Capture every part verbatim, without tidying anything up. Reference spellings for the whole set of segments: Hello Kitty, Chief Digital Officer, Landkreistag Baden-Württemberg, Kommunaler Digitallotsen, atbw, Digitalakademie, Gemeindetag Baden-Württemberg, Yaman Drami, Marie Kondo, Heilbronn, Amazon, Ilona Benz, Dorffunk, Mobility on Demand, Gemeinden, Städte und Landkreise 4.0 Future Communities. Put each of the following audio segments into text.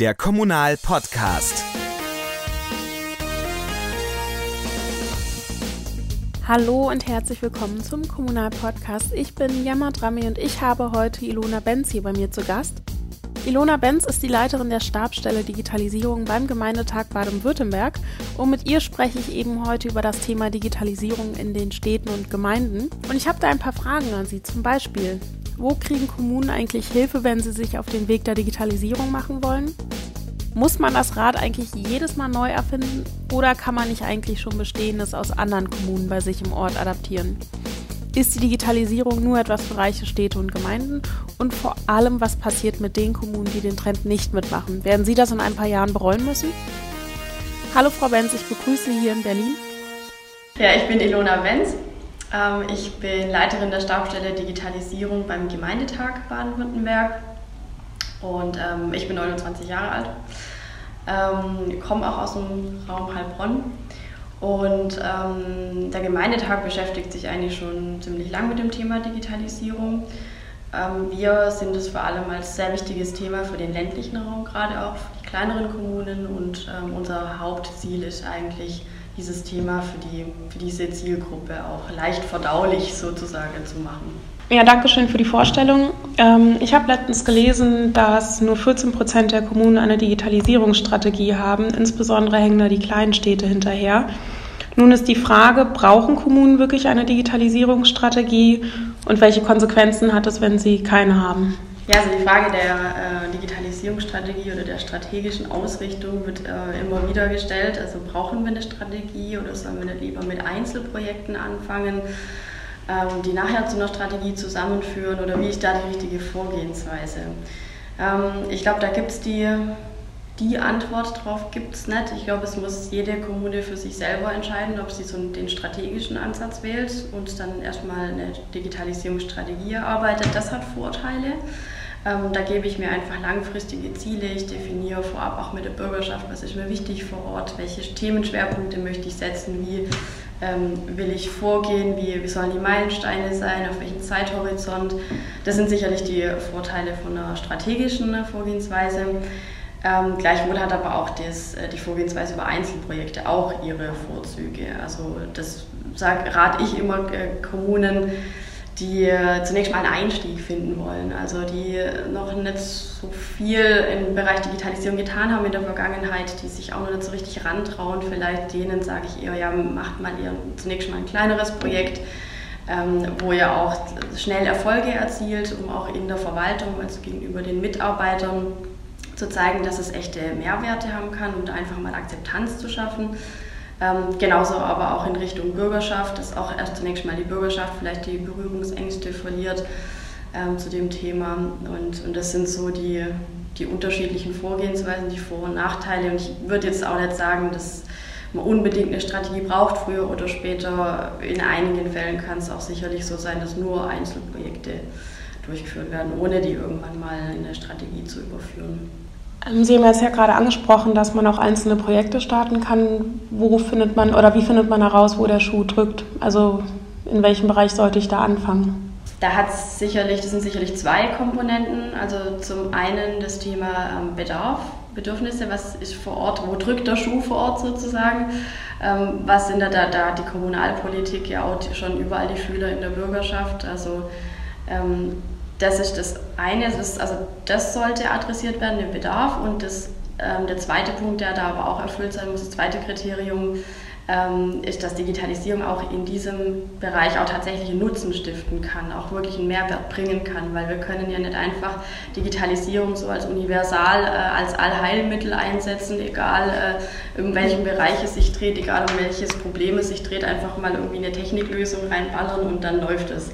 Der Kommunal-Podcast. Hallo und herzlich willkommen zum Kommunal-Podcast. Ich bin Yaman Drami und ich habe heute Ilona Benz hier bei mir zu Gast. Ilona Benz ist die Leiterin der Stabsstelle Digitalisierung beim Gemeindetag Baden-Württemberg und mit ihr spreche ich eben heute über das Thema Digitalisierung in den Städten und Gemeinden. Und ich habe da ein paar Fragen an Sie, zum Beispiel: Wo kriegen Kommunen eigentlich Hilfe, wenn sie sich auf den Weg der Digitalisierung machen wollen? Muss man das Rad eigentlich jedes Mal neu erfinden oder kann man nicht eigentlich schon Bestehendes aus anderen Kommunen bei sich im Ort adaptieren? Ist die Digitalisierung nur etwas für reiche Städte und Gemeinden? Und vor allem, was passiert mit den Kommunen, die den Trend nicht mitmachen? Werden Sie das in ein paar Jahren bereuen müssen? Hallo Frau Benz, ich begrüße Sie hier in Berlin. Ja, ich bin Ilona Benz. Ich bin Leiterin der Stabsstelle Digitalisierung beim Gemeindetag Baden-Württemberg und ähm, ich bin neunundzwanzig Jahre alt, ähm, komme auch aus dem Raum Heilbronn und ähm, der Gemeindetag beschäftigt sich eigentlich schon ziemlich lang mit dem Thema Digitalisierung. Ähm, wir sind es vor allem als sehr wichtiges Thema für den ländlichen Raum, gerade auch für die kleineren Kommunen, und ähm, unser Hauptziel ist eigentlich, dieses Thema für, die, für diese Zielgruppe auch leicht verdaulich sozusagen zu machen. Ja, danke schön für die Vorstellung. Ähm, ich habe letztens gelesen, dass nur vierzehn Prozent der Kommunen eine Digitalisierungsstrategie haben. Insbesondere hängen da die kleinen Städte hinterher. Nun ist die Frage, brauchen Kommunen wirklich eine Digitalisierungsstrategie und welche Konsequenzen hat es, wenn sie keine haben? Ja, also die Frage der äh, Digitalisierungsstrategie oder der strategischen Ausrichtung wird äh, immer wieder gestellt. Also brauchen wir eine Strategie oder sollen wir nicht lieber mit Einzelprojekten anfangen, ähm, die nachher zu einer Strategie zusammenführen, oder wie ist da die richtige Vorgehensweise? Ähm, ich glaube, da gibt es die, die Antwort drauf gibt es nicht. Ich glaube, es muss jede Kommune für sich selber entscheiden, ob sie so den strategischen Ansatz wählt und dann erstmal eine Digitalisierungsstrategie erarbeitet. Das hat Vorteile. Ähm, da gebe ich mir einfach langfristige Ziele, ich definiere vorab auch mit der Bürgerschaft, was ist mir wichtig vor Ort, welche Themenschwerpunkte möchte ich setzen, wie ähm, will ich vorgehen, wie, wie sollen die Meilensteine sein, auf welchen Zeithorizont. Das sind sicherlich die Vorteile von einer strategischen Vorgehensweise. Ähm, gleichwohl hat aber auch das, die Vorgehensweise über Einzelprojekte auch ihre Vorzüge. Also das sag, rate ich immer äh, Kommunen, die zunächst mal einen Einstieg finden wollen, also die noch nicht so viel im Bereich Digitalisierung getan haben in der Vergangenheit, die sich auch noch nicht so richtig rantrauen. Vielleicht denen sage ich eher, ja, macht mal eher zunächst mal ein kleineres Projekt, ähm, wo ihr auch schnell Erfolge erzielt, um auch in der Verwaltung, also gegenüber den Mitarbeitern, zu zeigen, dass es echte Mehrwerte haben kann und einfach mal Akzeptanz zu schaffen. Ähm, genauso aber auch in Richtung Bürgerschaft, dass auch erst zunächst mal die Bürgerschaft vielleicht die Berührungsängste verliert ähm, zu dem Thema. Und, und das sind so die, die unterschiedlichen Vorgehensweisen, die Vor- und Nachteile. Und ich würde jetzt auch nicht sagen, dass man unbedingt eine Strategie braucht, früher oder später. In einigen Fällen kann es auch sicherlich so sein, dass nur Einzelprojekte durchgeführt werden, ohne die irgendwann mal in eine Strategie zu überführen. Sie haben jetzt ja gerade angesprochen, dass man auch einzelne Projekte starten kann. Wo findet man oder wie findet man heraus, wo der Schuh drückt? Also in welchem Bereich sollte ich da anfangen? Da hat's sicherlich, das sind sicherlich zwei Komponenten. Also zum einen das Thema Bedarf, Bedürfnisse, was ist vor Ort, wo drückt der Schuh vor Ort sozusagen, was in der, da, da die Kommunalpolitik ja auch schon überall die Fühler in der Bürgerschaft, also das ist das eine, das ist, also das sollte adressiert werden, den Bedarf, und das, ähm, der zweite Punkt, der da aber auch erfüllt sein muss, das zweite Kriterium, ähm, ist, dass Digitalisierung auch in diesem Bereich auch tatsächlich einen Nutzen stiften kann, auch wirklich einen Mehrwert bringen kann, weil wir können ja nicht einfach Digitalisierung so als universal, äh, als Allheilmittel einsetzen, egal äh, um welchen Bereich es sich dreht, egal um welches Problem es sich dreht, einfach mal irgendwie eine Techniklösung reinballern und dann läuft es.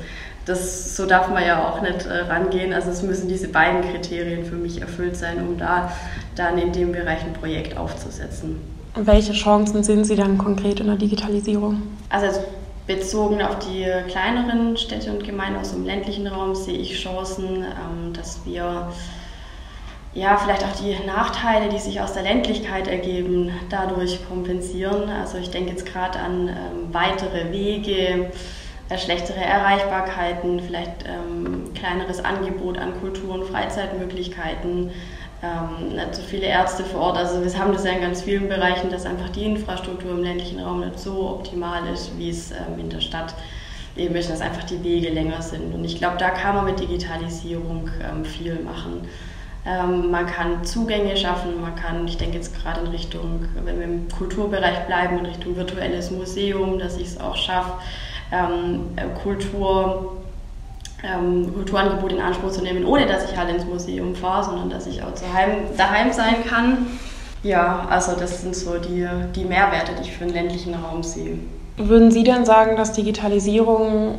Das, so darf man ja auch nicht äh, rangehen, also es müssen diese beiden Kriterien für mich erfüllt sein, um da dann in dem Bereich ein Projekt aufzusetzen. Und welche Chancen sehen Sie dann konkret in der Digitalisierung? Also bezogen auf die kleineren Städte und Gemeinden aus dem ländlichen Raum sehe ich Chancen, ähm, dass wir ja vielleicht auch die Nachteile, die sich aus der Ländlichkeit ergeben, dadurch kompensieren. Also ich denke jetzt gerade an ähm, weitere Wege, schlechtere Erreichbarkeiten, vielleicht ähm, kleineres Angebot an Kultur- und Freizeitmöglichkeiten, ähm, also viele Ärzte vor Ort. Also wir haben das ja in ganz vielen Bereichen, dass einfach die Infrastruktur im ländlichen Raum nicht so optimal ist, wie es ähm, in der Stadt eben ist, dass einfach die Wege länger sind. Und ich glaube, da kann man mit Digitalisierung ähm, viel machen. Ähm, man kann Zugänge schaffen, man kann, ich denke jetzt gerade in Richtung, wenn wir im Kulturbereich bleiben, in Richtung virtuelles Museum, dass ich es auch schaffe, ähm, Kultur, ähm, Kulturangebote in Anspruch zu nehmen, ohne dass ich halt ins Museum fahre, sondern dass ich auch zu heim, daheim sein kann. Ja, also das sind so die, die Mehrwerte, die ich für den ländlichen Raum sehe. Würden Sie denn sagen, dass Digitalisierung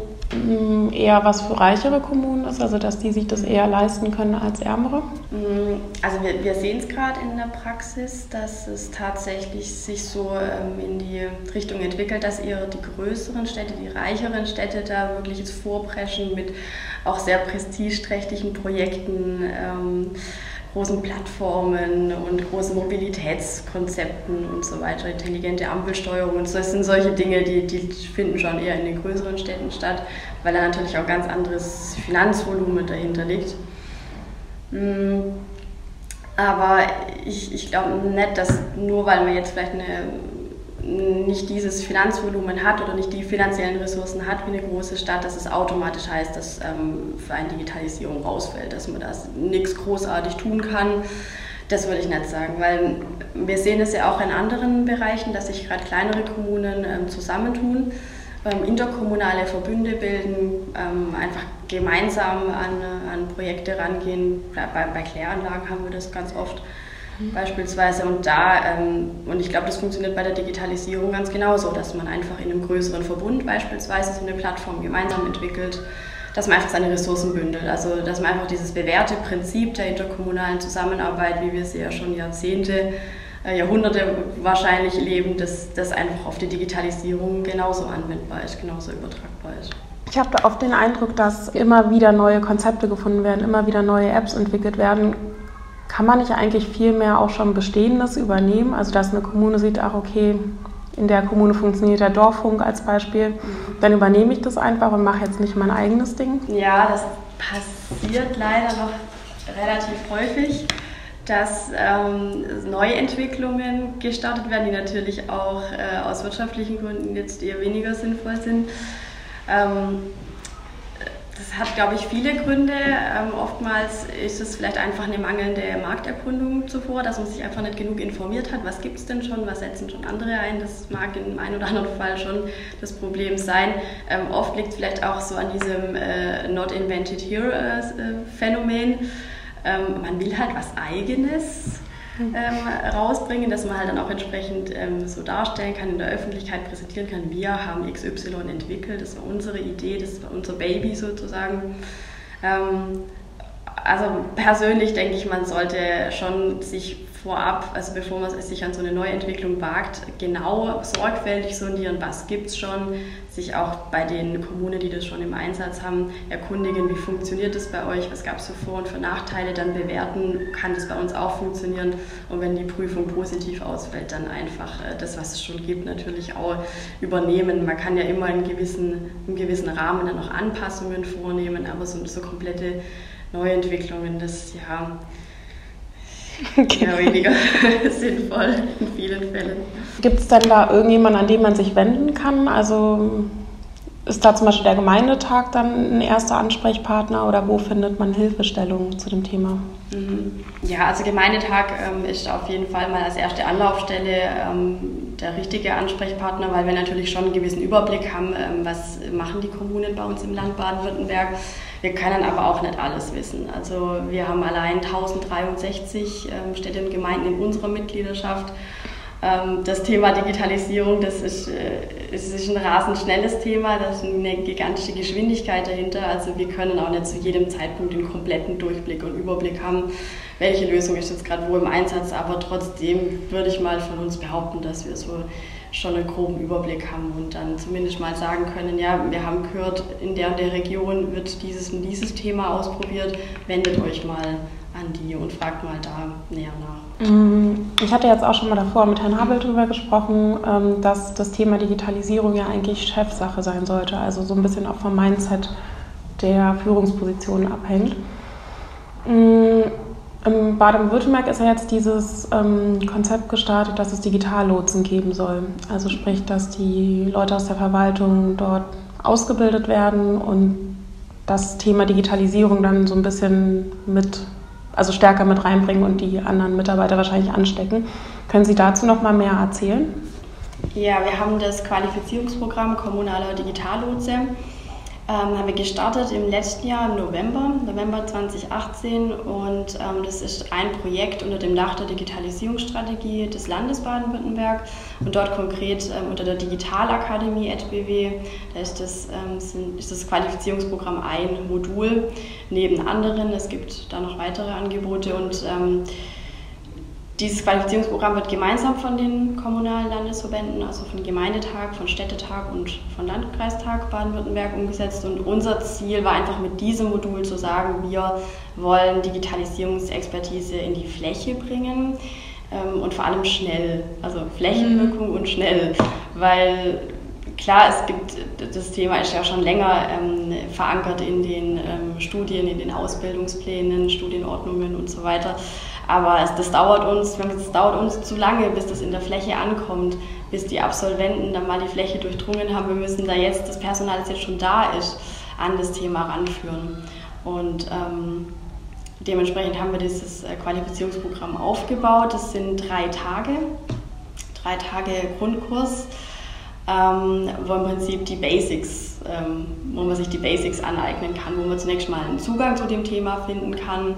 eher was für reichere Kommunen ist, also dass die sich das eher leisten können als ärmere? Also wir, wir sehen es gerade in der Praxis, dass es tatsächlich sich so in die Richtung entwickelt, dass eher die größeren Städte, die reicheren Städte da wirklich jetzt vorpreschen mit auch sehr prestigeträchtigen Projekten, ähm, großen Plattformen und großen Mobilitätskonzepten und so weiter, intelligente Ampelsteuerung und so. Das sind solche Dinge, die, die finden schon eher in den größeren Städten statt, weil da natürlich auch ganz anderes Finanzvolumen dahinter liegt. Aber ich, ich glaube nicht, dass nur weil man jetzt vielleicht eine, nicht dieses Finanzvolumen hat oder nicht die finanziellen Ressourcen hat wie eine große Stadt, dass es automatisch heißt, dass ähm, für eine Digitalisierung rausfällt, dass man da nichts großartig tun kann. Das würde ich nicht sagen, weil wir sehen es ja auch in anderen Bereichen, dass sich gerade kleinere Kommunen ähm, zusammentun, ähm, interkommunale Verbünde bilden, ähm, einfach gemeinsam an, an Projekte rangehen. Bei, bei Kläranlagen haben wir das ganz oft mhm. beispielsweise. Und da, ähm, und ich glaube, das funktioniert bei der Digitalisierung ganz genauso, dass man einfach in einem größeren Verbund beispielsweise so eine Plattform gemeinsam entwickelt, dass man einfach seine Ressourcen bündelt, also dass man einfach dieses bewährte Prinzip der interkommunalen Zusammenarbeit, wie wir sie ja schon Jahrzehnte, Jahrhunderte wahrscheinlich leben, dass das einfach auf die Digitalisierung genauso anwendbar ist, genauso übertragbar ist. Ich habe da oft den Eindruck, dass immer wieder neue Konzepte gefunden werden, immer wieder neue Apps entwickelt werden. Kann man nicht eigentlich viel mehr auch schon Bestehendes übernehmen? Also dass eine Kommune sieht, ach okay, in der Kommune funktioniert der Dorffunk als Beispiel, dann übernehme ich das einfach und mache jetzt nicht mein eigenes Ding. Ja, das passiert leider noch relativ häufig, dass ähm, Neuentwicklungen gestartet werden, die natürlich auch äh, aus wirtschaftlichen Gründen jetzt eher weniger sinnvoll sind. Ähm, Das hat, glaube ich, viele Gründe. Ähm, oftmals ist es vielleicht einfach eine mangelnde Markterkundung zuvor, dass man sich einfach nicht genug informiert hat, was gibt es denn schon, was setzen schon andere ein. Das mag in dem einen oder anderen Fall schon das Problem sein. Ähm, oft liegt es vielleicht auch so an diesem äh, Not Invented Here-Phänomen. Äh, ähm, man will halt was Eigenes ähm, rausbringen, dass man halt dann auch entsprechend ähm, so darstellen kann, in der Öffentlichkeit präsentieren kann, wir haben X Y entwickelt, das war unsere Idee, das war unser Baby sozusagen. Ähm, also persönlich denke ich, man sollte schon sich vorab, also bevor man sich an so eine Neuentwicklung wagt, genau sorgfältig sondieren, was gibt es schon, sich auch bei den Kommunen, die das schon im Einsatz haben, erkundigen, wie funktioniert das bei euch, was gab es für Vor- und für Nachteile, dann bewerten, kann das bei uns auch funktionieren und wenn die Prüfung positiv ausfällt, dann einfach das, was es schon gibt, natürlich auch übernehmen. Man kann ja immer in gewissen, in gewissen Rahmen dann auch Anpassungen vornehmen, aber so, so komplette Neuentwicklungen, das ja... Okay. Ja, weniger sinnvoll in vielen Fällen. Gibt es denn da irgendjemanden, an den man sich wenden kann? Also ist da zum Beispiel der Gemeindetag dann ein erster Ansprechpartner oder wo findet man Hilfestellung zu dem Thema? Mhm. Ja, also Gemeindetag ähm, ist auf jeden Fall mal als erste Anlaufstelle ähm, der richtige Ansprechpartner, weil wir natürlich schon einen gewissen Überblick haben, ähm, was machen die Kommunen bei uns im Land Baden-Württemberg. Wir können aber auch nicht alles wissen. Also wir haben allein tausenddreiundsechzig ähm, Städte und Gemeinden in unserer Mitgliedschaft. Ähm, das Thema Digitalisierung, das ist, äh, es ist ein rasend schnelles Thema, da ist eine gigantische Geschwindigkeit dahinter. Also wir können auch nicht zu jedem Zeitpunkt den kompletten Durchblick und Überblick haben, welche Lösung ist jetzt gerade wo im Einsatz. Aber trotzdem würde ich mal von uns behaupten, dass wir so schon einen groben Überblick haben und dann zumindest mal sagen können, ja, wir haben gehört, in der und der Region wird dieses und dieses Thema ausprobiert, wendet euch mal an die und fragt mal da näher nach. Ich hatte jetzt auch schon mal davor mit Herrn Habel drüber gesprochen, dass das Thema Digitalisierung ja eigentlich Chefsache sein sollte, also so ein bisschen auch vom Mindset der Führungspositionen abhängt. In Baden-Württemberg ist ja jetzt dieses ähm, Konzept gestartet, dass es Digitallotsen geben soll. Also sprich, dass die Leute aus der Verwaltung dort ausgebildet werden und das Thema Digitalisierung dann so ein bisschen mit, also stärker mit reinbringen und die anderen Mitarbeiter wahrscheinlich anstecken. Können Sie dazu noch mal mehr erzählen? Ja, wir haben das Qualifizierungsprogramm Kommunaler Digitallotsen. Ähm, haben wir gestartet im letzten Jahr, im November, November zweitausendachtzehn, und ähm, das ist ein Projekt unter dem Dach der Digitalisierungsstrategie des Landes Baden-Württemberg und dort konkret ähm, unter der Digitalakademie A T B W. Da ist das, ähm, sind, ist das Qualifizierungsprogramm ein Modul neben anderen. Es gibt da noch weitere Angebote und ähm, dieses Qualifizierungsprogramm wird gemeinsam von den kommunalen Landesverbänden, also von Gemeindetag, von Städtetag und von Landkreistag Baden-Württemberg umgesetzt. Und unser Ziel war einfach mit diesem Modul zu sagen, wir wollen Digitalisierungsexpertise in die Fläche bringen ähm, und vor allem schnell, also Flächenwirkung und schnell, weil klar, es gibt, das Thema ist ja schon länger ähm, verankert in den ähm, Studien, in den Ausbildungsplänen, Studienordnungen und so weiter. Aber es, das dauert uns, es dauert uns zu lange, bis das in der Fläche ankommt, bis die Absolventen dann mal die Fläche durchdrungen haben. Wir müssen da jetzt, das Personal, das jetzt schon da ist, an das Thema ranführen. Und ähm, dementsprechend haben wir dieses Qualifizierungsprogramm aufgebaut. Das sind drei Tage, drei Tage Grundkurs. Ähm, wo im Prinzip die Basics, ähm, wo man sich die Basics aneignen kann, wo man zunächst mal einen Zugang zu dem Thema finden kann,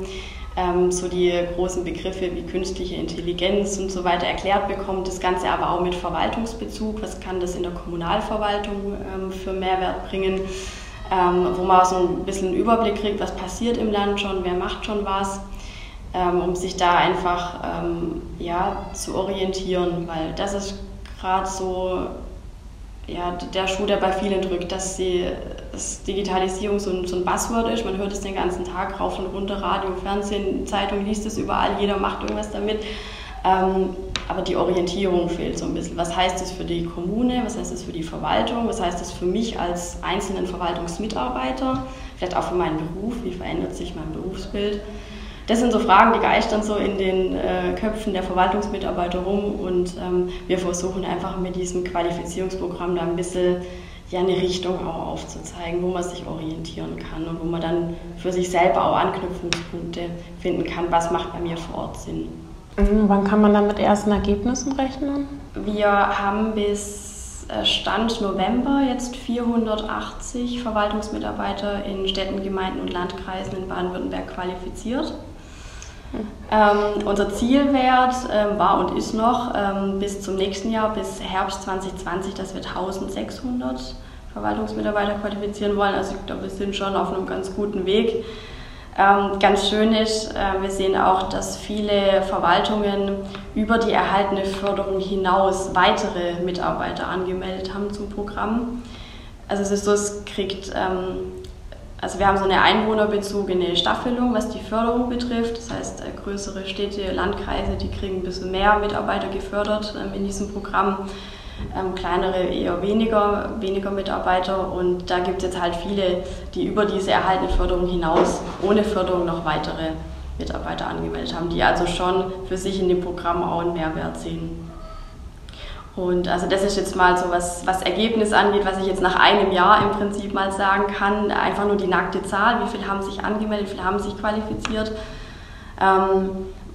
ähm, so die großen Begriffe wie künstliche Intelligenz und so weiter erklärt bekommt, das Ganze aber auch mit Verwaltungsbezug, was kann das in der Kommunalverwaltung ähm, für Mehrwert bringen, ähm, wo man so ein bisschen einen Überblick kriegt, was passiert im Land schon, wer macht schon was, ähm, um sich da einfach ähm, ja, zu orientieren, weil das ist gerade so, ja, der Schuh, der bei vielen drückt, dass die dass Digitalisierung so ein, so ein Buzzword ist. Man hört es den ganzen Tag rauf und runter, Radio, Fernsehen, Zeitung, liest es überall, jeder macht irgendwas damit. Ähm, aber die Orientierung fehlt so ein bisschen. Was heißt das für die Kommune? Was heißt das für die Verwaltung? Was heißt das für mich als einzelnen Verwaltungsmitarbeiter? Vielleicht auch für meinen Beruf. Wie verändert sich mein Berufsbild? Das sind so Fragen, die geistern so in den äh, Köpfen der Verwaltungsmitarbeiter rum und ähm, wir versuchen einfach mit diesem Qualifizierungsprogramm da ein bisschen ja, eine Richtung auch aufzuzeigen, wo man sich orientieren kann und wo man dann für sich selber auch Anknüpfungspunkte finden kann, was macht bei mir vor Ort Sinn. Wann kann man dann mit ersten Ergebnissen rechnen? Wir haben bis äh, Stand November jetzt vierhundertachtzig Verwaltungsmitarbeiter in Städten, Gemeinden und Landkreisen in Baden-Württemberg qualifiziert. Ähm, unser Zielwert ähm, war und ist noch ähm, bis zum nächsten Jahr, bis Herbst zweitausendzwanzig, dass wir eintausendsechshundert Verwaltungsmitarbeiter qualifizieren wollen. Also ich glaube, wir sind schon auf einem ganz guten Weg. Ähm, ganz schön ist, äh, wir sehen auch, dass viele Verwaltungen über die erhaltene Förderung hinaus weitere Mitarbeiter angemeldet haben zum Programm. Also es ist so, es kriegt... Ähm, Also wir haben so eine einwohnerbezogene Staffelung, was die Förderung betrifft. Das heißt, größere Städte, Landkreise, die kriegen ein bisschen mehr Mitarbeiter gefördert in diesem Programm. Kleinere eher weniger, weniger Mitarbeiter. Und da gibt es jetzt halt viele, die über diese erhaltene Förderung hinaus ohne Förderung noch weitere Mitarbeiter angemeldet haben, die also schon für sich in dem Programm auch einen Mehrwert sehen. Und also das ist jetzt mal so, was, was Ergebnis angeht, was ich jetzt nach einem Jahr im Prinzip mal sagen kann, einfach nur die nackte Zahl, wie viele haben sich angemeldet, wie viele haben sich qualifiziert. Ähm,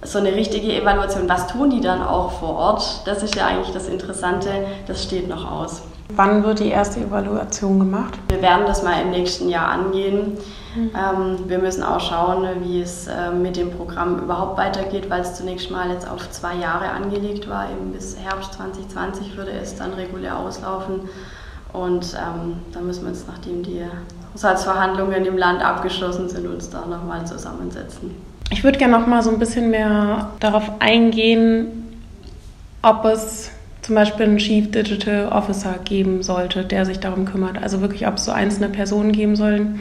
so eine richtige Evaluation, was tun die dann auch vor Ort, das ist ja eigentlich das Interessante, das steht noch aus. Wann wird die erste Evaluation gemacht? Wir werden das mal im nächsten Jahr angehen. Mhm. Ähm, wir müssen auch schauen, wie es äh, mit dem Programm überhaupt weitergeht, weil es zunächst mal jetzt auf zwei Jahre angelegt war. Eben bis Herbst zweitausendzwanzig würde es dann regulär auslaufen. Und ähm, da müssen wir uns, nachdem die Haushaltsverhandlungen im Land abgeschlossen sind, uns da nochmal zusammensetzen. Ich würde gerne nochmal so ein bisschen mehr darauf eingehen, ob es zum Beispiel einen Chief Digital Officer geben sollte, der sich darum kümmert. Also wirklich, ob es so einzelne Personen geben sollen,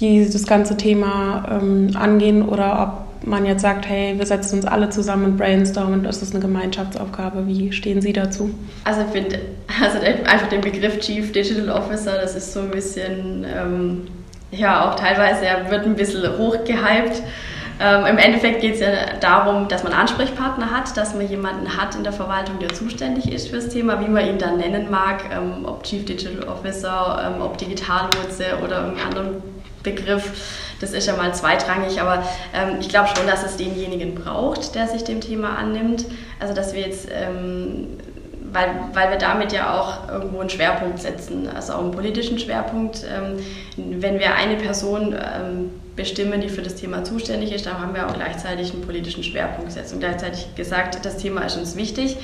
die das ganze Thema ähm, angehen, oder ob man jetzt sagt, hey, wir setzen uns alle zusammen und brainstormen, das ist eine Gemeinschaftsaufgabe. Wie stehen Sie dazu? Also ich finde, also einfach den Begriff Chief Digital Officer, das ist so ein bisschen, ähm, ja auch teilweise, er wird ein bisschen hochgehypt. Ähm, Im Endeffekt geht es ja darum, dass man Ansprechpartner hat, dass man jemanden hat in der Verwaltung, der zuständig ist für das Thema, wie man ihn dann nennen mag, ähm, ob Chief Digital Officer, ähm, ob Digitallotse oder irgendeinen anderen Begriff. Das ist ja mal zweitrangig, aber ähm, ich glaube schon, dass es denjenigen braucht, der sich dem Thema annimmt. Also dass wir jetzt... Ähm, Weil, weil wir damit ja auch irgendwo einen Schwerpunkt setzen, also auch einen politischen Schwerpunkt. Wenn wir eine Person bestimmen, die für das Thema zuständig ist, dann haben wir auch gleichzeitig einen politischen Schwerpunkt gesetzt und gleichzeitig gesagt, das Thema ist uns wichtig.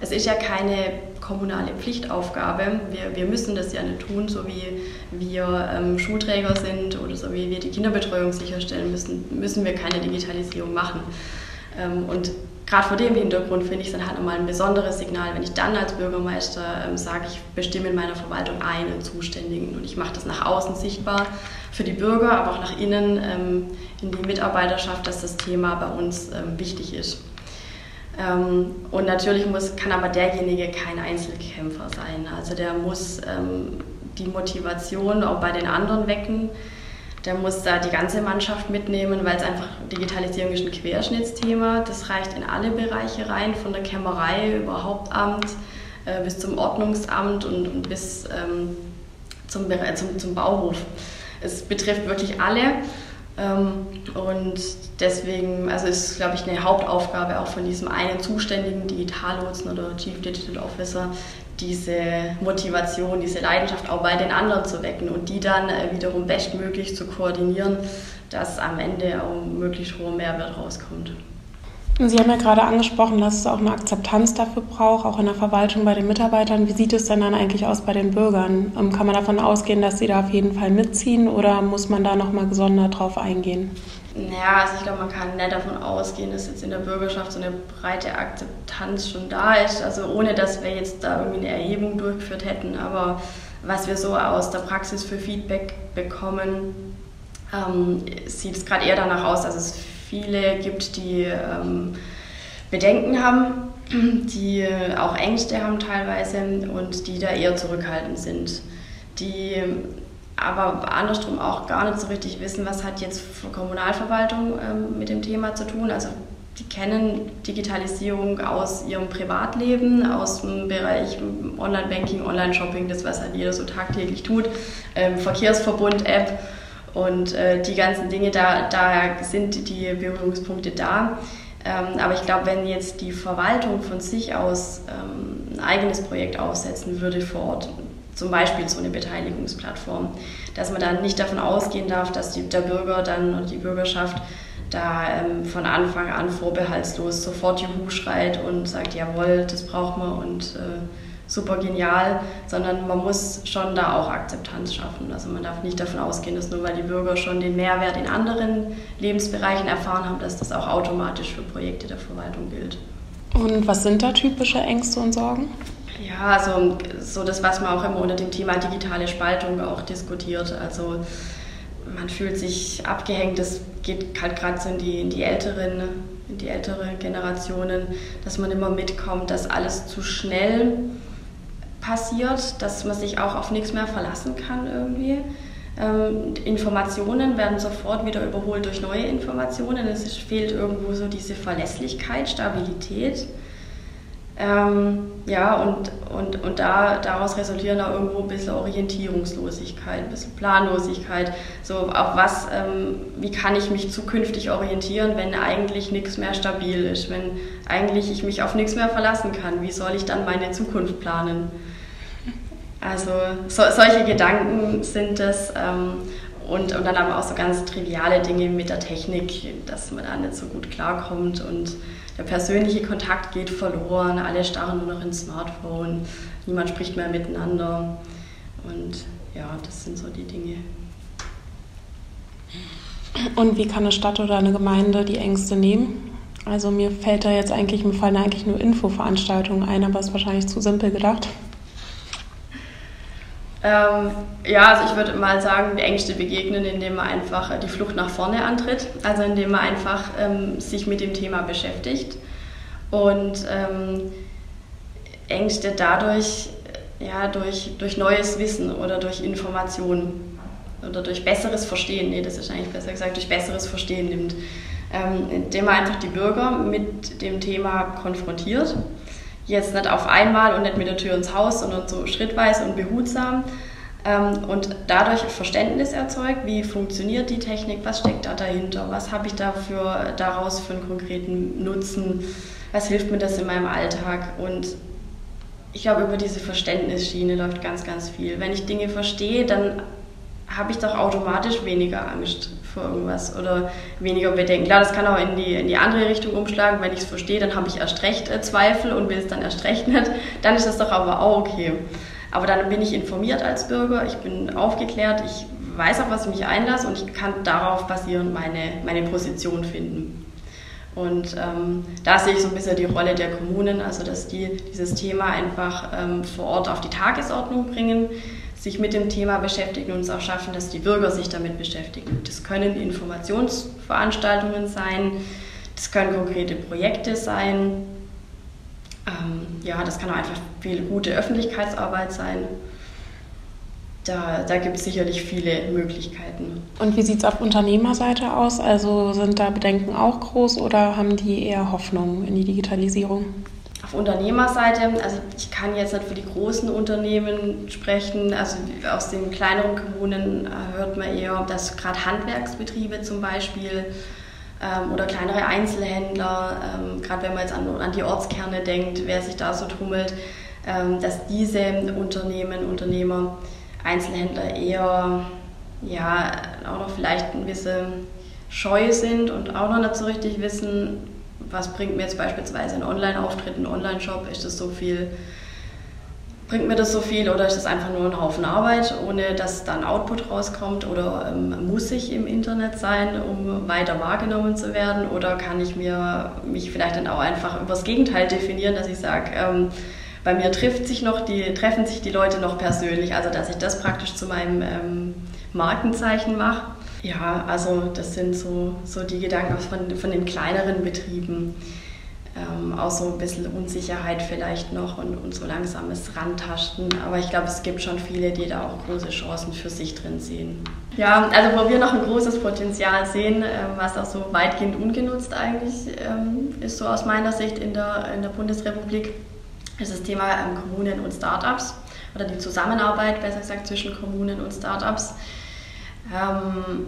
Es ist ja keine kommunale Pflichtaufgabe, wir, wir müssen das ja nicht tun, so wie wir ähm, Schulträger sind oder so wie wir die Kinderbetreuung sicherstellen müssen, müssen wir keine Digitalisierung machen. Ähm, und gerade vor dem Hintergrund finde ich es dann halt nochmal ein besonderes Signal, wenn ich dann als Bürgermeister ähm, sage, ich bestimme in meiner Verwaltung einen Zuständigen und ich mache das nach außen sichtbar für die Bürger, aber auch nach innen ähm, in die Mitarbeiterschaft, dass das Thema bei uns ähm, wichtig ist. Ähm, und natürlich muss, kann aber derjenige kein Einzelkämpfer sein, also der muss ähm, die Motivation auch bei den anderen wecken. Der muss da die ganze Mannschaft mitnehmen, weil es einfach Digitalisierung ist ein Querschnittsthema. Das reicht in alle Bereiche rein, von der Kämmerei über Hauptamt äh, bis zum Ordnungsamt und, und bis ähm, zum, äh, zum, zum Bauhof. Es betrifft wirklich alle ähm, und deswegen also ist es, glaube ich, eine Hauptaufgabe auch von diesem einen zuständigen Digitallotsen oder Chief Digital Officer, diese Motivation, diese Leidenschaft auch bei den anderen zu wecken und die dann wiederum bestmöglich zu koordinieren, dass am Ende auch möglichst hoher Mehrwert rauskommt. Sie haben ja gerade angesprochen, dass es auch eine Akzeptanz dafür braucht, auch in der Verwaltung bei den Mitarbeitern. Wie sieht es denn dann eigentlich aus bei den Bürgern? Kann man davon ausgehen, dass sie da auf jeden Fall mitziehen oder muss man da nochmal gesondert drauf eingehen? Naja, also ich glaube, man kann nicht davon ausgehen, dass jetzt in der Bürgerschaft so eine breite Akzeptanz schon da ist, also ohne, dass wir jetzt da irgendwie eine Erhebung durchgeführt hätten, aber was wir so aus der Praxis für Feedback bekommen, ähm, sieht es gerade eher danach aus, dass es viele gibt, die ähm, Bedenken haben, die auch Ängste haben teilweise und die da eher zurückhaltend sind, die aber andersrum auch gar nicht so richtig wissen, was hat jetzt Kommunalverwaltung ähm, mit dem Thema zu tun. Also die kennen Digitalisierung aus ihrem Privatleben, aus dem Bereich Online-Banking, Online-Shopping, das, was halt jeder so tagtäglich tut, ähm, Verkehrsverbund-App und äh, die ganzen Dinge, da, da sind die Berührungspunkte da. Ähm, aber ich glaube, wenn jetzt die Verwaltung von sich aus ähm, ein eigenes Projekt aufsetzen würde vor Ort, zum Beispiel so eine Beteiligungsplattform, dass man dann nicht davon ausgehen darf, dass die, der Bürger dann und die Bürgerschaft da ähm, von Anfang an vorbehaltslos sofort Juhu schreit und sagt, jawohl, das brauchen wir und äh, super genial, sondern man muss schon da auch Akzeptanz schaffen. Also man darf nicht davon ausgehen, dass nur weil die Bürger schon den Mehrwert in anderen Lebensbereichen erfahren haben, dass das auch automatisch für Projekte der Verwaltung gilt. Und was sind da typische Ängste und Sorgen? Ja, also so das, was man auch immer unter dem Thema digitale Spaltung auch diskutiert. Also man fühlt sich abgehängt, das geht halt gerade so in die, in die älteren, in die älteren Generationen, dass man immer mitkommt, dass alles zu schnell passiert, dass man sich auch auf nichts mehr verlassen kann irgendwie. Ähm, Informationen werden sofort wieder überholt durch neue Informationen. Es fehlt irgendwo so diese Verlässlichkeit, Stabilität. Ähm, ja, und, und, und da, daraus resultieren auch irgendwo ein bisschen Orientierungslosigkeit, ein bisschen Planlosigkeit. So, auf was, ähm, wie kann ich mich zukünftig orientieren, wenn eigentlich nichts mehr stabil ist, wenn eigentlich ich mich auf nichts mehr verlassen kann? Wie soll ich dann meine Zukunft planen? Also, so, solche Gedanken sind das. Ähm, und, und dann aber auch so ganz triviale Dinge mit der Technik, dass man da nicht so gut klarkommt und der persönliche Kontakt geht verloren, alle starren nur noch ins Smartphone, niemand spricht mehr miteinander und ja, das sind so die Dinge. Und wie kann eine Stadt oder eine Gemeinde die Ängste nehmen? Also mir fällt da jetzt eigentlich, mir fallen eigentlich nur Infoveranstaltungen ein, aber ist wahrscheinlich zu simpel gedacht. Ähm, ja, also ich würde mal sagen, die Ängste begegnen, indem man einfach die Flucht nach vorne antritt, also indem man einfach ähm, sich mit dem Thema beschäftigt und ähm, Ängste dadurch, ja, durch, durch neues Wissen oder durch Informationen oder durch besseres Verstehen, nee, das ist eigentlich besser gesagt, durch besseres Verstehen nimmt. ähm, indem man einfach die Bürger mit dem Thema konfrontiert. Jetzt nicht auf einmal und nicht mit der Tür ins Haus, sondern so schrittweise und behutsam ähm, und dadurch Verständnis erzeugt, wie funktioniert die Technik, was steckt da dahinter, was habe ich dafür, daraus für einen konkreten Nutzen, was hilft mir das in meinem Alltag. Und ich glaube, über diese Verständnisschiene läuft ganz, ganz viel. Wenn ich Dinge verstehe, dann habe ich doch automatisch weniger Angst vor irgendwas oder weniger Bedenken. Klar, das kann auch in die, in die andere Richtung umschlagen. Wenn ich es verstehe, dann habe ich erst recht Zweifel und will es dann erst recht nicht. Dann ist das doch aber auch okay. Aber dann bin ich informiert als Bürger, ich bin aufgeklärt, ich weiß auch, was ich mich einlasse und ich kann darauf basierend meine, meine Position finden. Und ähm, da sehe ich so ein bisschen die Rolle der Kommunen, also dass die dieses Thema einfach ähm, vor Ort auf die Tagesordnung bringen, sich mit dem Thema beschäftigen und es auch schaffen, dass die Bürger sich damit beschäftigen. Das können Informationsveranstaltungen sein, das können konkrete Projekte sein, ähm, ja, das kann auch einfach viel gute Öffentlichkeitsarbeit sein. Da, da gibt es sicherlich viele Möglichkeiten. Und wie sieht es auf Unternehmerseite aus? Also sind da Bedenken auch groß oder haben die eher Hoffnung in die Digitalisierung? Auf Unternehmerseite, also ich kann jetzt nicht für die großen Unternehmen sprechen, also aus den kleineren Kommunen hört man eher, dass gerade Handwerksbetriebe zum Beispiel ähm, oder kleinere Einzelhändler, ähm, gerade wenn man jetzt an, an die Ortskerne denkt, wer sich da so tummelt, ähm, dass diese Unternehmen, Unternehmer, Einzelhändler eher ja, auch noch vielleicht ein bisschen scheu sind und auch noch nicht so richtig wissen, was bringt mir jetzt beispielsweise ein Online-Auftritt, ein Online-Shop, ist das so viel, bringt mir das so viel oder ist das einfach nur ein Haufen Arbeit, ohne dass da ein Output rauskommt, oder ähm, muss ich im Internet sein, um weiter wahrgenommen zu werden, oder kann ich mir, mich vielleicht dann auch einfach übers Gegenteil definieren, dass ich sage, ähm, bei mir trifft sich noch die, treffen sich die Leute noch persönlich, also dass ich das praktisch zu meinem ähm, Markenzeichen mache. Ja, also das sind so, so die Gedanken von, von den kleineren Betrieben. Ähm, auch so ein bisschen Unsicherheit vielleicht noch und, und so langsames Rantasten. Aber ich glaube, es gibt schon viele, die da auch große Chancen für sich drin sehen. Ja, also wo wir noch ein großes Potenzial sehen, ähm, was auch so weitgehend ungenutzt eigentlich ähm, ist, so aus meiner Sicht in der, in der Bundesrepublik, ist das Thema ähm, Kommunen und Startups oder die Zusammenarbeit, besser gesagt, zwischen Kommunen und Startups. Ähm,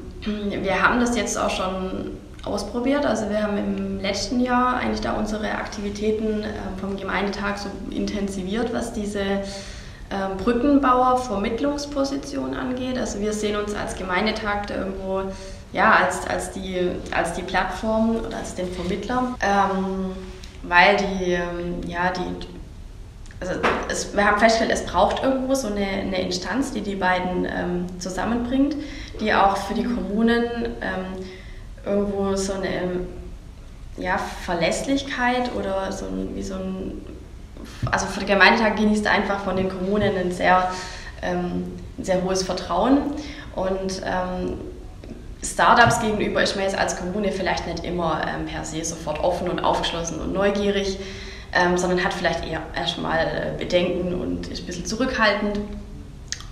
wir haben das jetzt auch schon ausprobiert, also wir haben im letzten Jahr eigentlich da unsere Aktivitäten ähm, vom Gemeindetag so intensiviert, was diese ähm, Brückenbauer-Vermittlungsposition angeht. Also wir sehen uns als Gemeindetag da irgendwo ja, als, als, die, als die Plattform oder als den Vermittler, ähm, weil die, ähm, ja, die Also es, wir haben festgestellt, es braucht irgendwo so eine, eine Instanz, die die beiden ähm, zusammenbringt, die auch für die Kommunen ähm, irgendwo so eine ja, Verlässlichkeit oder so ein, wie so ein, also für den Gemeindetag genießt einfach von den Kommunen ein sehr, ähm, ein sehr hohes Vertrauen. Und ähm, Startups gegenüber ist man jetzt als Kommune vielleicht nicht immer ähm, per se sofort offen und aufgeschlossen und neugierig. Ähm, sondern hat vielleicht eher erstmal Bedenken und ist ein bisschen zurückhaltend.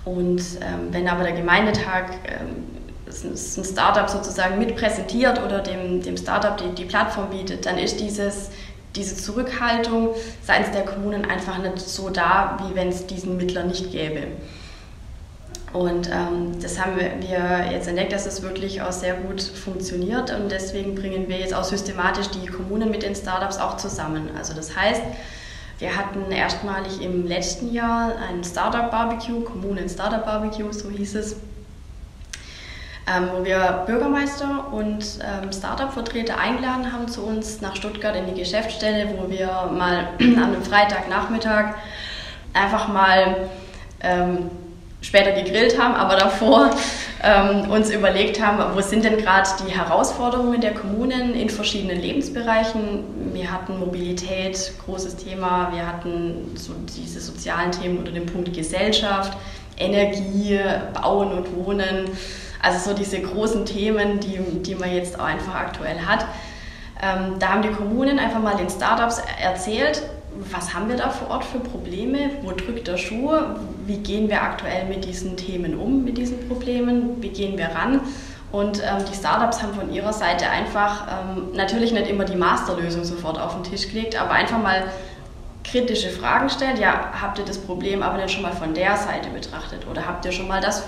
Und ähm, wenn aber der Gemeindetag ähm, ein Startup sozusagen mitpräsentiert oder dem, dem Startup die, die Plattform bietet, dann ist dieses, diese Zurückhaltung seitens der Kommunen einfach nicht so da, wie wenn es diesen Mittler nicht gäbe. Und ähm, das haben wir jetzt entdeckt, dass es wirklich auch sehr gut funktioniert, und deswegen bringen wir jetzt auch systematisch die Kommunen mit den Startups auch zusammen. Also das heißt, wir hatten erstmalig im letzten Jahr ein Startup-Barbecue, Kommunen-Startup-Barbecue, so hieß es, ähm, wo wir Bürgermeister und ähm, Startup-Vertreter eingeladen haben zu uns nach Stuttgart in die Geschäftsstelle, wo wir mal an einem Freitagnachmittag einfach mal ähm, später gegrillt haben, aber davor ähm, uns überlegt haben, wo sind denn gerade die Herausforderungen der Kommunen in verschiedenen Lebensbereichen. Wir hatten Mobilität, großes Thema, wir hatten so diese sozialen Themen unter dem Punkt Gesellschaft, Energie, Bauen und Wohnen, also so diese großen Themen, die, die man jetzt auch einfach aktuell hat. Ähm, da haben die Kommunen einfach mal den Startups erzählt, was haben wir da vor Ort für Probleme, wo drückt der Schuh, wie gehen wir aktuell mit diesen Themen um, mit diesen Problemen, wie gehen wir ran, Und ähm, die Startups haben von ihrer Seite einfach ähm, natürlich nicht immer die Masterlösung sofort auf den Tisch gelegt, aber einfach mal kritische Fragen stellt. Ja, habt ihr das Problem aber nicht schon mal von der Seite betrachtet? Oder habt ihr schon mal das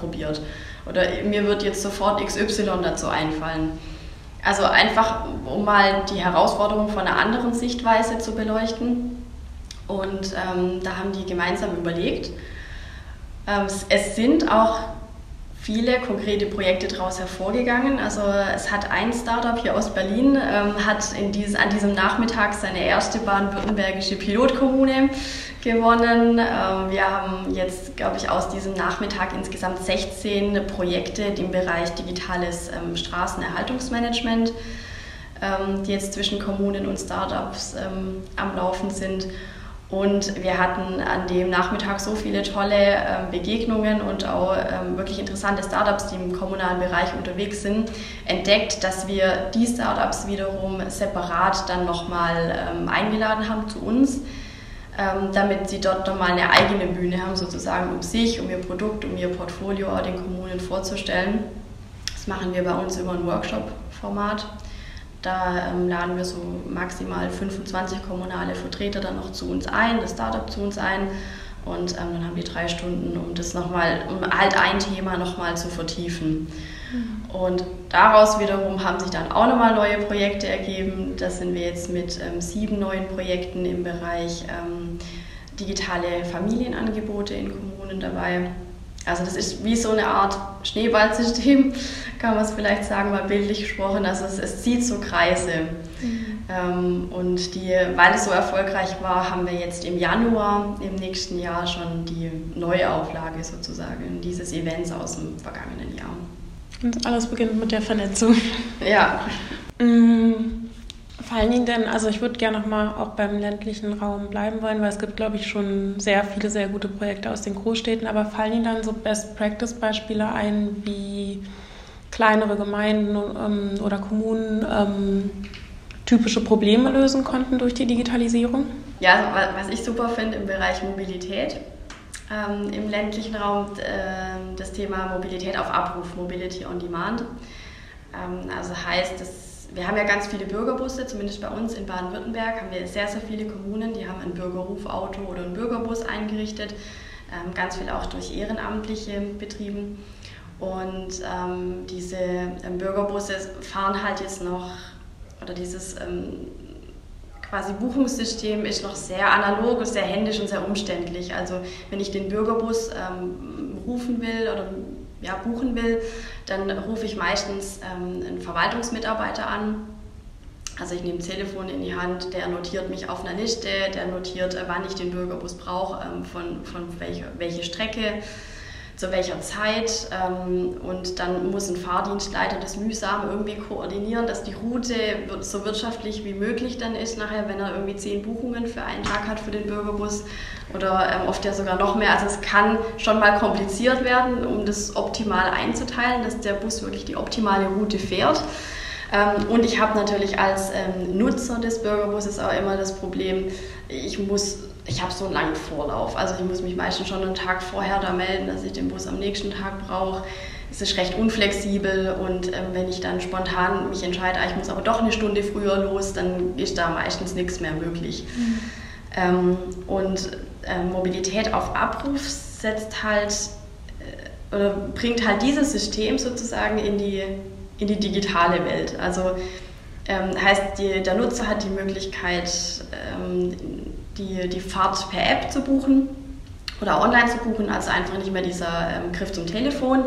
probiert? Oder mir wird jetzt sofort X Y dazu einfallen. Also einfach, um mal die Herausforderung von einer anderen Sichtweise zu beleuchten. Und ähm, da haben die gemeinsam überlegt. Ähm, es sind auch viele konkrete Projekte daraus hervorgegangen. Also es hat ein Startup hier aus Berlin, ähm, hat in dieses, an diesem Nachmittag seine erste baden-württembergische Pilotkommune gewonnen. Ähm, wir haben jetzt, glaube ich, aus diesem Nachmittag insgesamt sechzehn Projekte im Bereich digitales ähm, Straßenerhaltungsmanagement, ähm, die jetzt zwischen Kommunen und Startups ähm, am Laufen sind. Und wir hatten an dem Nachmittag so viele tolle Begegnungen und auch wirklich interessante Startups, die im kommunalen Bereich unterwegs sind, entdeckt, dass wir die Startups wiederum separat dann nochmal eingeladen haben zu uns, damit sie dort nochmal eine eigene Bühne haben, sozusagen, um sich, um ihr Produkt, um ihr Portfolio auch den Kommunen vorzustellen. Das machen wir bei uns über ein Workshop-Format. Da ähm, laden wir so maximal fünfundzwanzig kommunale Vertreter dann noch zu uns ein, das Startup zu uns ein. Und ähm, dann haben wir drei Stunden, um das nochmal, um halt ein Thema nochmal zu vertiefen. Mhm. Und daraus wiederum haben sich dann auch nochmal neue Projekte ergeben. Da sind wir jetzt mit ähm, sieben neuen Projekten im Bereich ähm, digitale Familienangebote in Kommunen dabei. Also das ist wie so eine Art Schneeballsystem, kann man es vielleicht sagen, mal bildlich gesprochen. Also es, es zieht so Kreise. Mhm. Ähm, und die, weil es so erfolgreich war, haben wir jetzt im Januar im nächsten Jahr schon die Neuauflage sozusagen dieses Events aus dem vergangenen Jahr. Und alles beginnt mit der Vernetzung. Ja. Mhm. Vor allen Dingen denn, also ich würde gerne nochmal auch beim ländlichen Raum bleiben wollen, weil es gibt, glaube ich, schon sehr viele sehr gute Projekte aus den Großstädten, aber fallen Ihnen dann so Best-Practice-Beispiele ein, wie kleinere Gemeinden ähm, oder Kommunen ähm, typische Probleme lösen konnten durch die Digitalisierung? Ja, was ich super finde im Bereich Mobilität, ähm, im ländlichen Raum äh, das Thema Mobilität auf Abruf, Mobility on Demand, ähm, also heißt das. Wir haben ja ganz viele Bürgerbusse, zumindest bei uns in Baden-Württemberg haben wir sehr, sehr viele Kommunen, die haben ein Bürgerrufauto oder einen Bürgerbus eingerichtet, ganz viel auch durch ehrenamtliche Betrieben. Und ähm, diese Bürgerbusse fahren halt jetzt noch, oder dieses ähm, quasi Buchungssystem ist noch sehr analog und sehr händisch und sehr umständlich. Also wenn ich den Bürgerbus ähm, rufen will oder ja, buchen will, dann rufe ich meistens ähm, einen Verwaltungsmitarbeiter an. Also ich nehme ein Telefon in die Hand, der notiert mich auf einer Liste, der notiert, äh, wann ich den Bürgerbus brauche, ähm, von, von welcher welche Strecke, zu welcher Zeit. Ähm, und dann muss ein Fahrdienstleiter das mühsam irgendwie koordinieren, dass die Route so wirtschaftlich wie möglich dann ist nachher, wenn er irgendwie zehn Buchungen für einen Tag hat für den Bürgerbus. Oder ähm, oft ja sogar noch mehr. Also es kann schon mal kompliziert werden, um das optimal einzuteilen, dass der Bus wirklich die optimale Route fährt. Ähm, und ich habe natürlich als ähm, Nutzer des Bürgerbusses auch immer das Problem, ich muss, ich habe so einen langen Vorlauf. Also ich muss mich meistens schon einen Tag vorher da melden, dass ich den Bus am nächsten Tag brauche. Es ist recht unflexibel und ähm, wenn ich dann spontan mich entscheide, ich muss aber doch eine Stunde früher los, dann ist da meistens nichts mehr möglich. Mhm. Ähm, und ähm, Mobilität auf Abruf setzt halt äh, oder bringt halt dieses System sozusagen in die, in die digitale Welt. Also ähm, heißt, die, der Nutzer hat die Möglichkeit, ähm, die, die Fahrt per App zu buchen oder online zu buchen, also einfach nicht mehr dieser ähm, Griff zum Telefon.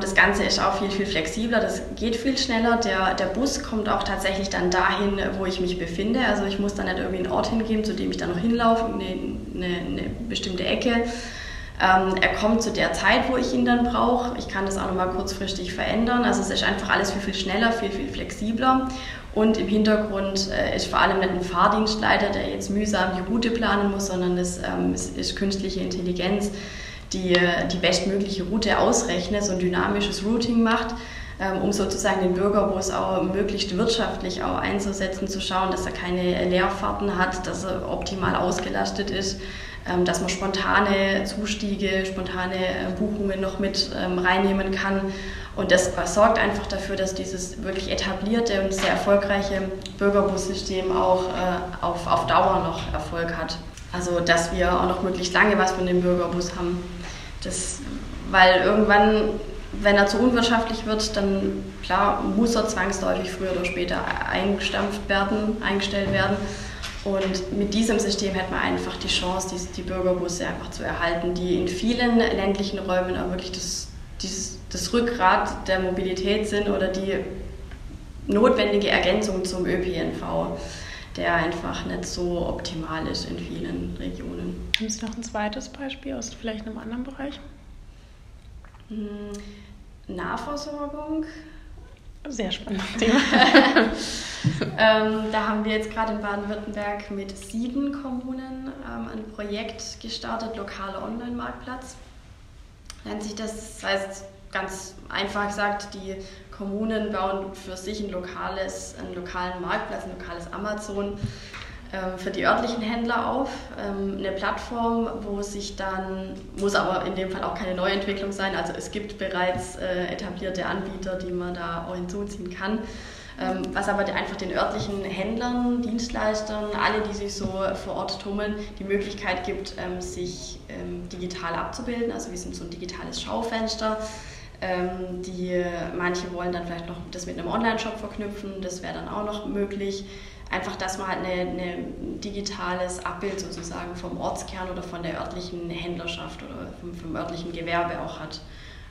Das Ganze ist auch viel, viel flexibler, das geht viel schneller. Der, der Bus kommt auch tatsächlich dann dahin, wo ich mich befinde. Also ich muss dann nicht irgendwie einen Ort hingeben, zu dem ich dann noch hinlaufe, eine, eine, eine bestimmte Ecke. Ähm, er kommt zu der Zeit, wo ich ihn dann brauche. Ich kann das auch nochmal kurzfristig verändern. Also es ist einfach alles viel, viel schneller, viel, viel flexibler. Und im Hintergrund äh, ist vor allem nicht ein Fahrdienstleiter, der jetzt mühsam die Route planen muss, sondern es ähm, ist, ist künstliche Intelligenz, die die bestmögliche Route ausrechnet, so ein dynamisches Routing macht, um sozusagen den Bürger, wo es auch möglichst wirtschaftlich auch einzusetzen, zu schauen, dass er keine Leerfahrten hat, dass er optimal ausgelastet ist, dass man spontane Zustiege, spontane Buchungen noch mit reinnehmen kann. Und das sorgt einfach dafür, dass dieses wirklich etablierte und sehr erfolgreiche Bürgerbussystem auch auf, auf Dauer noch Erfolg hat. Also dass wir auch noch möglichst lange was von dem Bürgerbus haben. Das, weil irgendwann, wenn er zu unwirtschaftlich wird, dann klar muss er zwangsläufig früher oder später eingestampft werden, eingestellt werden. Und mit diesem System hätte man einfach die Chance, die, die Bürgerbusse einfach zu erhalten, die in vielen ländlichen Räumen auch wirklich das, dieses, das Rückgrat der Mobilität sind oder die notwendige Ergänzung zum Ö P N V, der einfach nicht so optimal ist in vielen Regionen. Haben Sie noch ein zweites Beispiel aus vielleicht einem anderen Bereich? Nahversorgung. Sehr spannendes Thema. ähm, da haben wir jetzt gerade in Baden-Württemberg mit sieben Kommunen ähm, ein Projekt gestartet, lokaler Online-Marktplatz. Nennt sich das, das heißt ganz einfach gesagt, die Kommunen bauen für sich ein lokales, einen lokalen Marktplatz, ein lokales Amazon äh, für die örtlichen Händler auf. Ähm, eine Plattform, wo sich dann, muss aber in dem Fall auch keine Neuentwicklung sein, also es gibt bereits äh, etablierte Anbieter, die man da auch hinzuziehen kann. Ähm, was aber einfach den örtlichen Händlern, Dienstleistern, alle, die sich so vor Ort tummeln, die Möglichkeit gibt, ähm, sich ähm, digital abzubilden. Also wir sind so ein digitales Schaufenster. Ähm, die, manche wollen dann vielleicht noch das mit einem Online-Shop verknüpfen, das wäre dann auch noch möglich. Einfach, dass man halt ein digitales Abbild sozusagen vom Ortskern oder von der örtlichen Händlerschaft oder vom, vom örtlichen Gewerbe auch hat.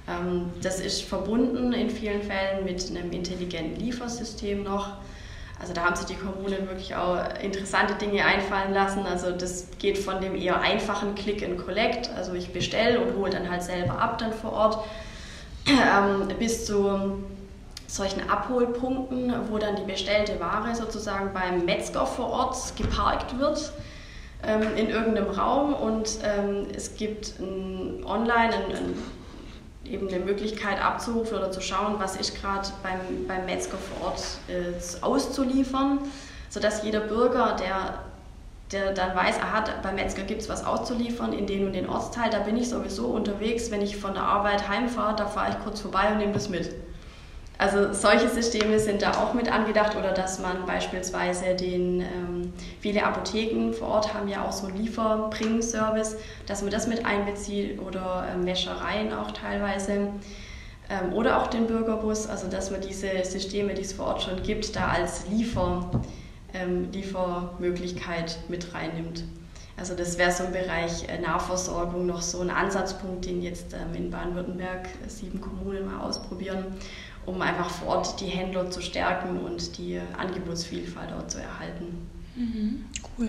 Ähm, das ist verbunden in vielen Fällen mit einem intelligenten Liefersystem noch. Also da haben sich die Kommunen wirklich auch interessante Dinge einfallen lassen. Also das geht von dem eher einfachen Click and Collect, also ich bestelle und hole dann halt selber ab dann vor Ort, bis zu solchen Abholpunkten, wo dann die bestellte Ware sozusagen beim Metzger vor Ort geparkt wird in irgendeinem Raum, und es gibt online eben eine Möglichkeit abzurufen oder zu schauen, was ist gerade beim, beim Metzger vor Ort auszuliefern, sodass jeder Bürger, der der dann weiß, aha, beim Metzger gibt es was auszuliefern in den und den Ortsteil, da bin ich sowieso unterwegs, wenn ich von der Arbeit heimfahre, da fahre ich kurz vorbei und nehme das mit. Also solche Systeme sind da auch mit angedacht, oder dass man beispielsweise den, ähm, viele Apotheken vor Ort haben ja auch so einen Lieferbring-Service, dass man das mit einbezieht, oder ähm, Wäschereien auch teilweise, ähm, oder auch den Bürgerbus, also dass man diese Systeme, die es vor Ort schon gibt, da als Liefer Ähm, Liefermöglichkeit mit reinnimmt. Also das wäre so im Bereich äh, Nahversorgung noch so ein Ansatzpunkt, den jetzt ähm, in Baden-Württemberg äh, sieben Kommunen mal ausprobieren, um einfach vor Ort die Händler zu stärken und die äh, Angebotsvielfalt dort zu erhalten. Mhm, cool.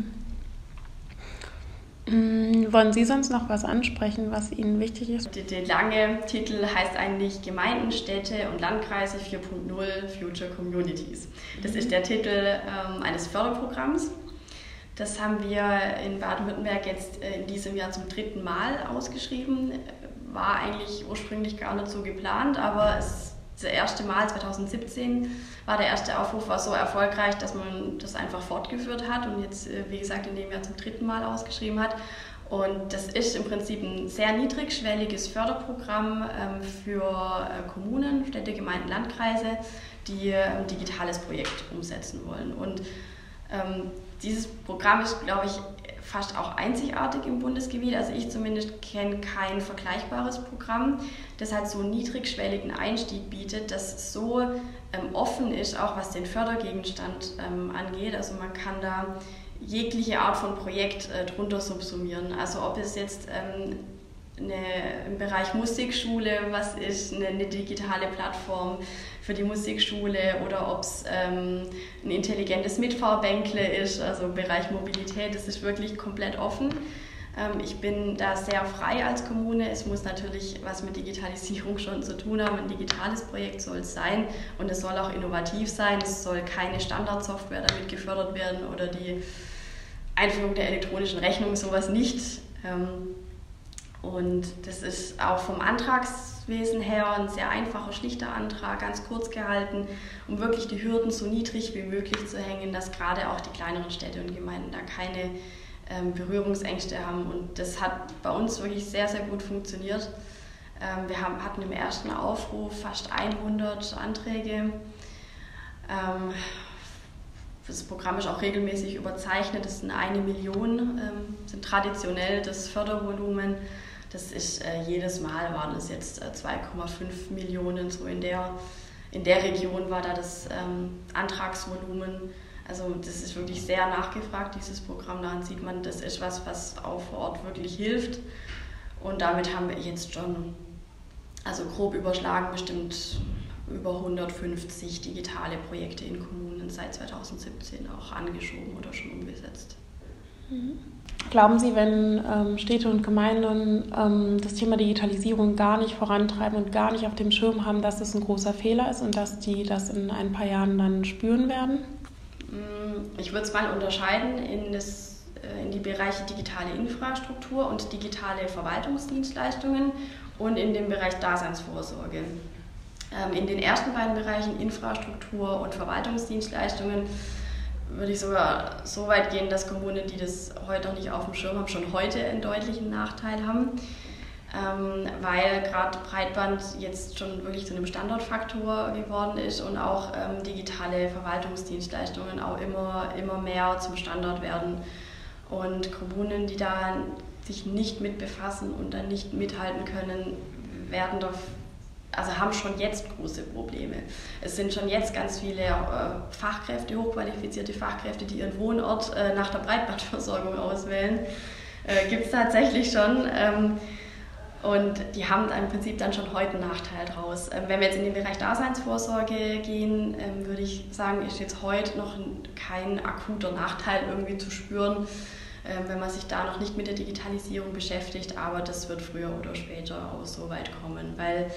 Mhm, wollen Sie sonst noch was ansprechen, was Ihnen wichtig ist? Der, der lange Titel heißt eigentlich Gemeinden, Städte und Landkreise vier Punkt null Future Communities. Das mhm. ist der Titel ähm, eines Förderprogramms. Das haben wir in Baden-Württemberg jetzt äh, in diesem Jahr zum dritten Mal ausgeschrieben. War eigentlich ursprünglich gar nicht so geplant, aber es, das erste Mal zweitausendsiebzehn war der erste Aufruf, war so erfolgreich, dass man das einfach fortgeführt hat und jetzt, wie gesagt, in dem Jahr zum dritten Mal ausgeschrieben hat. Und das ist im Prinzip ein sehr niedrigschwelliges Förderprogramm für Kommunen, Städte, Gemeinden, Landkreise, die ein digitales Projekt umsetzen wollen. Und dieses Programm ist, glaube ich, fast auch einzigartig im Bundesgebiet. Also ich zumindest kenne kein vergleichbares Programm, das halt so einen niedrigschwelligen Einstieg bietet, das so ähm, offen ist, auch was den Fördergegenstand ähm, angeht. Also man kann da jegliche Art von Projekt äh, drunter subsumieren. Also ob es jetzt ähm, eine, im Bereich Musikschule, was ist eine, eine digitale Plattform für die Musikschule, oder ob es ähm, ein intelligentes Mitfahrbänkle ist, also im Bereich Mobilität, das ist wirklich komplett offen. Ähm, ich bin da sehr frei als Kommune, es muss natürlich was mit Digitalisierung schon zu tun haben, ein digitales Projekt soll es sein und es soll auch innovativ sein, es soll keine Standardsoftware damit gefördert werden oder die Einführung der elektronischen Rechnung, sowas nicht. Ähm, Und das ist auch vom Antragswesen her ein sehr einfacher, schlichter Antrag, ganz kurz gehalten, um wirklich die Hürden so niedrig wie möglich zu hängen, dass gerade auch die kleineren Städte und Gemeinden da keine ähm, Berührungsängste haben. Und das hat bei uns wirklich sehr, sehr gut funktioniert. Ähm, wir haben, hatten im ersten Aufruf fast hundert Anträge. Ähm, Das Programm ist auch regelmäßig überzeichnet, das sind eine Million, ähm, sind traditionell das Fördervolumen. Das ist äh, jedes Mal waren es jetzt äh, zwei Komma fünf Millionen, so in der, in der Region war da das ähm, Antragsvolumen. Also das ist wirklich sehr nachgefragt, dieses Programm. Daran sieht man, das ist was, was auch vor Ort wirklich hilft. Und damit haben wir jetzt schon, also grob überschlagen, bestimmt über hundertfünfzig digitale Projekte in Kommunen seit zweitausendsiebzehn auch angeschoben oder schon umgesetzt. Glauben Sie, wenn ähm, Städte und Gemeinden ähm, das Thema Digitalisierung gar nicht vorantreiben und gar nicht auf dem Schirm haben, dass es ein großer Fehler ist und dass die das in ein paar Jahren dann spüren werden? Ich würde es mal unterscheiden in, das, in die Bereiche digitale Infrastruktur und digitale Verwaltungsdienstleistungen und in den Bereich Daseinsvorsorge. In den ersten beiden Bereichen, Infrastruktur und Verwaltungsdienstleistungen, würde ich sogar so weit gehen, dass Kommunen, die das heute noch nicht auf dem Schirm haben, schon heute einen deutlichen Nachteil haben, weil gerade Breitband jetzt schon wirklich zu einem Standortfaktor geworden ist und auch digitale Verwaltungsdienstleistungen auch immer, immer mehr zum Standard werden. Und Kommunen, die da sich nicht mit befassen und dann nicht mithalten können, werden doch Also haben schon jetzt große Probleme. Es sind schon jetzt ganz viele äh, Fachkräfte, hochqualifizierte Fachkräfte, die ihren Wohnort äh, nach der Breitbandversorgung auswählen. Äh, Gibt es tatsächlich schon. Ähm, und die haben im Prinzip dann schon heute einen Nachteil draus. Ähm, wenn wir jetzt in den Bereich Daseinsvorsorge gehen, ähm, würde ich sagen, ist jetzt heute noch kein akuter Nachteil irgendwie zu spüren, ähm, wenn man sich da noch nicht mit der Digitalisierung beschäftigt. Aber das wird früher oder später auch so weit kommen, weil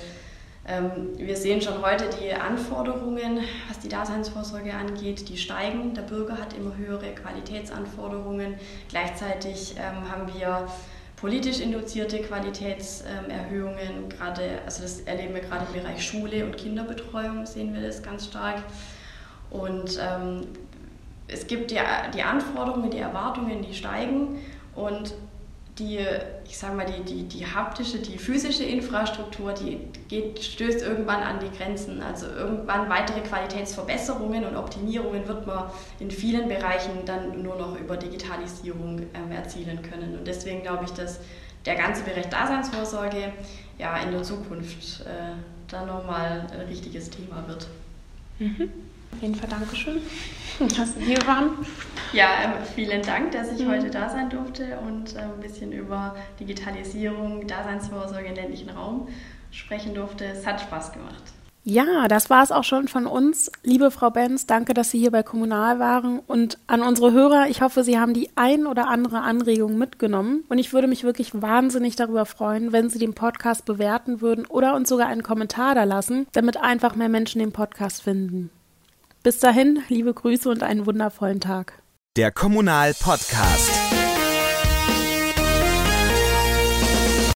wir sehen schon heute die Anforderungen, was die Daseinsvorsorge angeht, die steigen. Der Bürger hat immer höhere Qualitätsanforderungen. Gleichzeitig ähm, haben wir politisch induzierte Qualitätserhöhungen. Gerade, also das erleben wir gerade im Bereich Schule und Kinderbetreuung, sehen wir das ganz stark. Und ähm, es gibt die, die Anforderungen, die Erwartungen, die steigen. Und Die, ich sag mal, die, die, die haptische, die physische Infrastruktur, die geht, stößt irgendwann an die Grenzen. Also irgendwann weitere Qualitätsverbesserungen und Optimierungen wird man in vielen Bereichen dann nur noch über Digitalisierung ähm, erzielen können. Und deswegen glaube ich, dass der ganze Bereich Daseinsvorsorge ja in der Zukunft äh, dann nochmal ein richtiges Thema wird. Mhm. Auf jeden Fall Dankeschön, dass Sie hier waren. Ja, vielen Dank, dass ich mhm. heute da sein durfte und ein bisschen über Digitalisierung, Daseinsvorsorge im ländlichen Raum sprechen durfte. Es hat Spaß gemacht. Ja, das war es auch schon von uns. Liebe Frau Benz, danke, dass Sie hier bei Kommunal waren. Und an unsere Hörer, ich hoffe, Sie haben die ein oder andere Anregung mitgenommen. Und ich würde mich wirklich wahnsinnig darüber freuen, wenn Sie den Podcast bewerten würden oder uns sogar einen Kommentar da lassen, damit einfach mehr Menschen den Podcast finden. Bis dahin, liebe Grüße und einen wundervollen Tag. Der Kommunal Podcast.